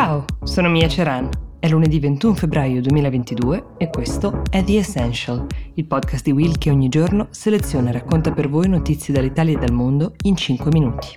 Ciao, sono Mia Ceran. È lunedì 21 febbraio 2022 e questo è The Essential, il podcast di Will che ogni giorno seleziona e racconta per voi notizie dall'Italia e dal mondo in 5 minuti.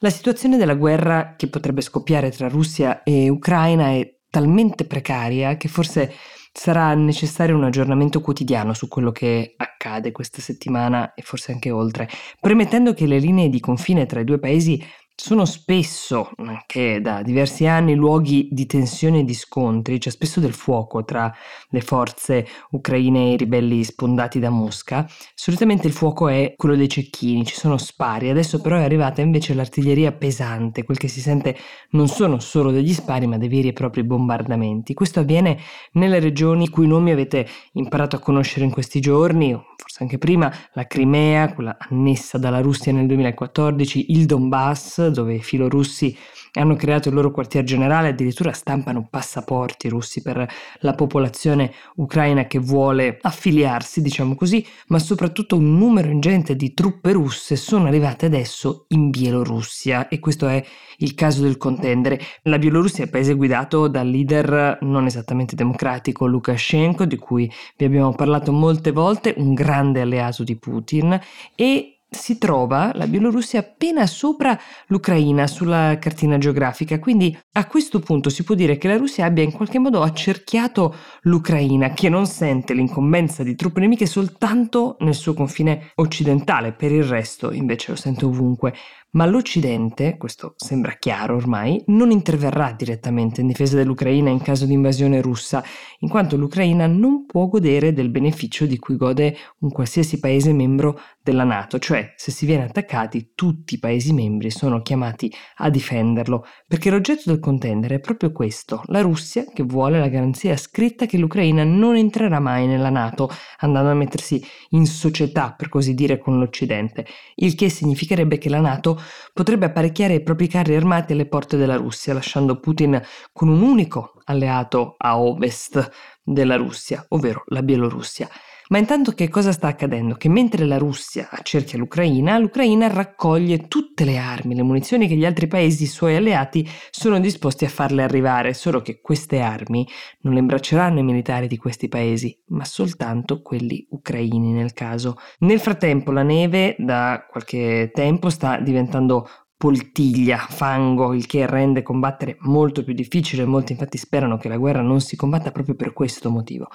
La situazione della guerra che potrebbe scoppiare tra Russia e Ucraina è talmente precaria che forse sarà necessario un aggiornamento quotidiano su quello che accade questa settimana e forse anche oltre, premettendo che le linee di confine tra i due paesi sono spesso, anche da diversi anni, luoghi di tensione e di scontri, c'è spesso del fuoco tra le forze ucraine e i ribelli spondati da Mosca. Solitamente il fuoco è quello dei cecchini, ci sono spari, adesso però è arrivata invece l'artiglieria pesante, quel che si sente non sono solo degli spari ma dei veri e propri bombardamenti. Questo avviene nelle regioni cui nomi avete imparato a conoscere in questi giorni, forse anche prima, la Crimea, quella annessa dalla Russia nel 2014, il Donbass, dove i filorussi hanno creato il loro quartier generale, addirittura stampano passaporti russi per la popolazione ucraina che vuole affiliarsi, diciamo così, ma soprattutto un numero ingente di truppe russe sono arrivate adesso in Bielorussia e questo è il caso del contendere. La Bielorussia è un paese guidato dal leader non esattamente democratico Lukashenko, di cui vi abbiamo parlato molte volte, un grande alleato di Putin, e si trova la Bielorussia appena sopra l'Ucraina sulla cartina geografica, quindi a questo punto si può dire che la Russia abbia in qualche modo accerchiato l'Ucraina, che non sente l'incombenza di truppe nemiche soltanto nel suo confine occidentale, per il resto invece lo sente ovunque. Ma l'Occidente, questo sembra chiaro ormai, non interverrà direttamente in difesa dell'Ucraina in caso di invasione russa, in quanto l'Ucraina non può godere del beneficio di cui gode un qualsiasi paese membro della NATO, cioè se si viene attaccati tutti i paesi membri sono chiamati a difenderlo, perché l'oggetto del contendere è proprio questo, la Russia che vuole la garanzia scritta che l'Ucraina non entrerà mai nella NATO, andando a mettersi in società, per così dire, con l'Occidente, il che significherebbe che la NATO potrebbe apparecchiare i propri carri armati alle porte della Russia, lasciando Putin con un unico alleato a ovest della Russia, ovvero la Bielorussia. Ma intanto che cosa sta accadendo? Che mentre la Russia accerchia l'Ucraina, l'Ucraina raccoglie tutte le armi, le munizioni che gli altri paesi, i suoi alleati, sono disposti a farle arrivare, solo che queste armi non le imbracceranno i militari di questi paesi, ma soltanto quelli ucraini nel caso. Nel frattempo la neve da qualche tempo sta diventando poltiglia, fango, il che rende combattere molto più difficile. Molti infatti sperano che la guerra non si combatta proprio per questo motivo.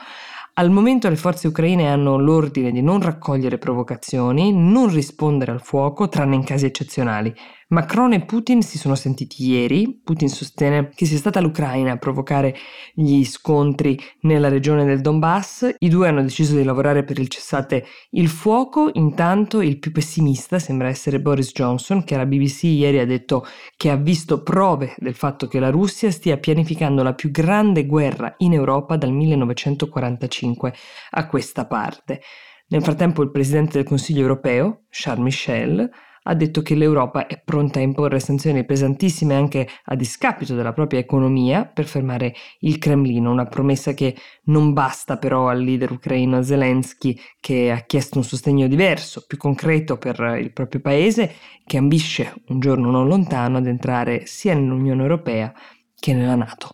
Al momento le forze ucraine hanno l'ordine di non raccogliere provocazioni, non rispondere al fuoco, tranne in casi eccezionali. Macron e Putin si sono sentiti ieri. Putin sostiene che sia stata l'Ucraina a provocare gli scontri nella regione del Donbass. I due hanno deciso di lavorare per il cessate il fuoco. Intanto il più pessimista sembra essere Boris Johnson, che alla BBC ieri ha detto che ha visto prove del fatto che la Russia stia pianificando la più grande guerra in Europa dal 1945 a questa parte. Nel frattempo il presidente del Consiglio Europeo, Charles Michel, ha detto che l'Europa è pronta a imporre sanzioni pesantissime anche a discapito della propria economia per fermare il Cremlino, una promessa che non basta però al leader ucraino Zelensky, che ha chiesto un sostegno diverso, più concreto per il proprio paese, che ambisce un giorno non lontano ad entrare sia nell'Unione Europea che nella NATO.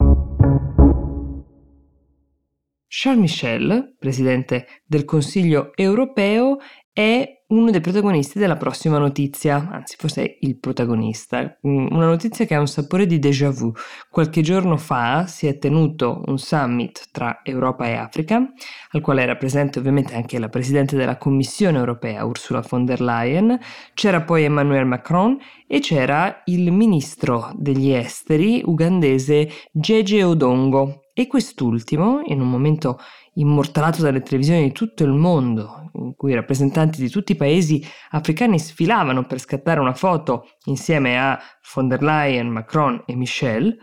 Charles Michel, presidente del Consiglio Europeo, è uno dei protagonisti della prossima notizia, anzi forse il protagonista, una notizia che ha un sapore di déjà vu. Qualche giorno fa si è tenuto un summit tra Europa e Africa, al quale era presente ovviamente anche la presidente della Commissione Europea, Ursula von der Leyen, c'era poi Emmanuel Macron e c'era il ministro degli esteri ugandese Jeje Odongo. E quest'ultimo, in un momento immortalato dalle televisioni di tutto il mondo, in cui i rappresentanti di tutti i paesi africani sfilavano per scattare una foto insieme a von der Leyen, Macron e Michel,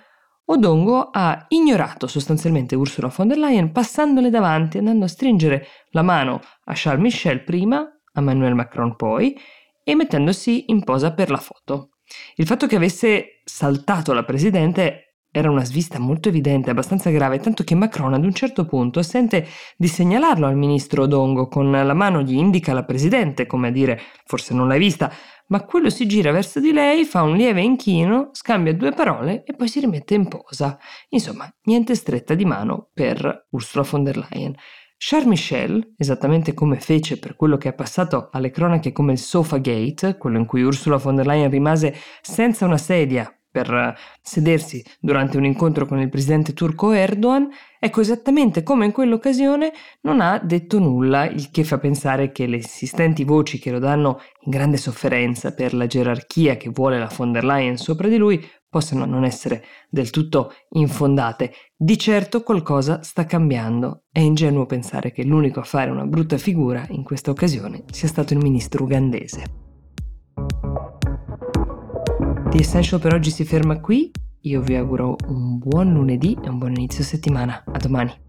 Odongo ha ignorato sostanzialmente Ursula von der Leyen, passandole davanti, andando a stringere la mano a Charles Michel prima, a Emmanuel Macron poi, e mettendosi in posa per la foto. Il fatto che avesse saltato la presidente Era una svista molto evidente, abbastanza grave, tanto che Macron ad un certo punto sente di segnalarlo al ministro Odongo, con la mano gli indica la presidente, come a dire, forse non l'hai vista, ma quello si gira verso di lei, fa un lieve inchino, scambia due parole e poi si rimette in posa. Insomma, niente stretta di mano per Ursula von der Leyen. Charles Michel, esattamente come fece per quello che è passato alle cronache come il Sofa Gate, quello in cui Ursula von der Leyen rimase senza una sedia per sedersi durante un incontro con il presidente turco Erdogan, ecco, esattamente come in quell'occasione non ha detto nulla, il che fa pensare che le insistenti voci che lo danno in grande sofferenza per la gerarchia che vuole la von der Leyen sopra di lui possono non essere del tutto infondate. Di certo qualcosa sta cambiando. È ingenuo pensare che l'unico a fare una brutta figura in questa occasione sia stato il ministro ugandese. The Essential per oggi si ferma qui. Io vi auguro un buon lunedì e un buon inizio settimana. A domani.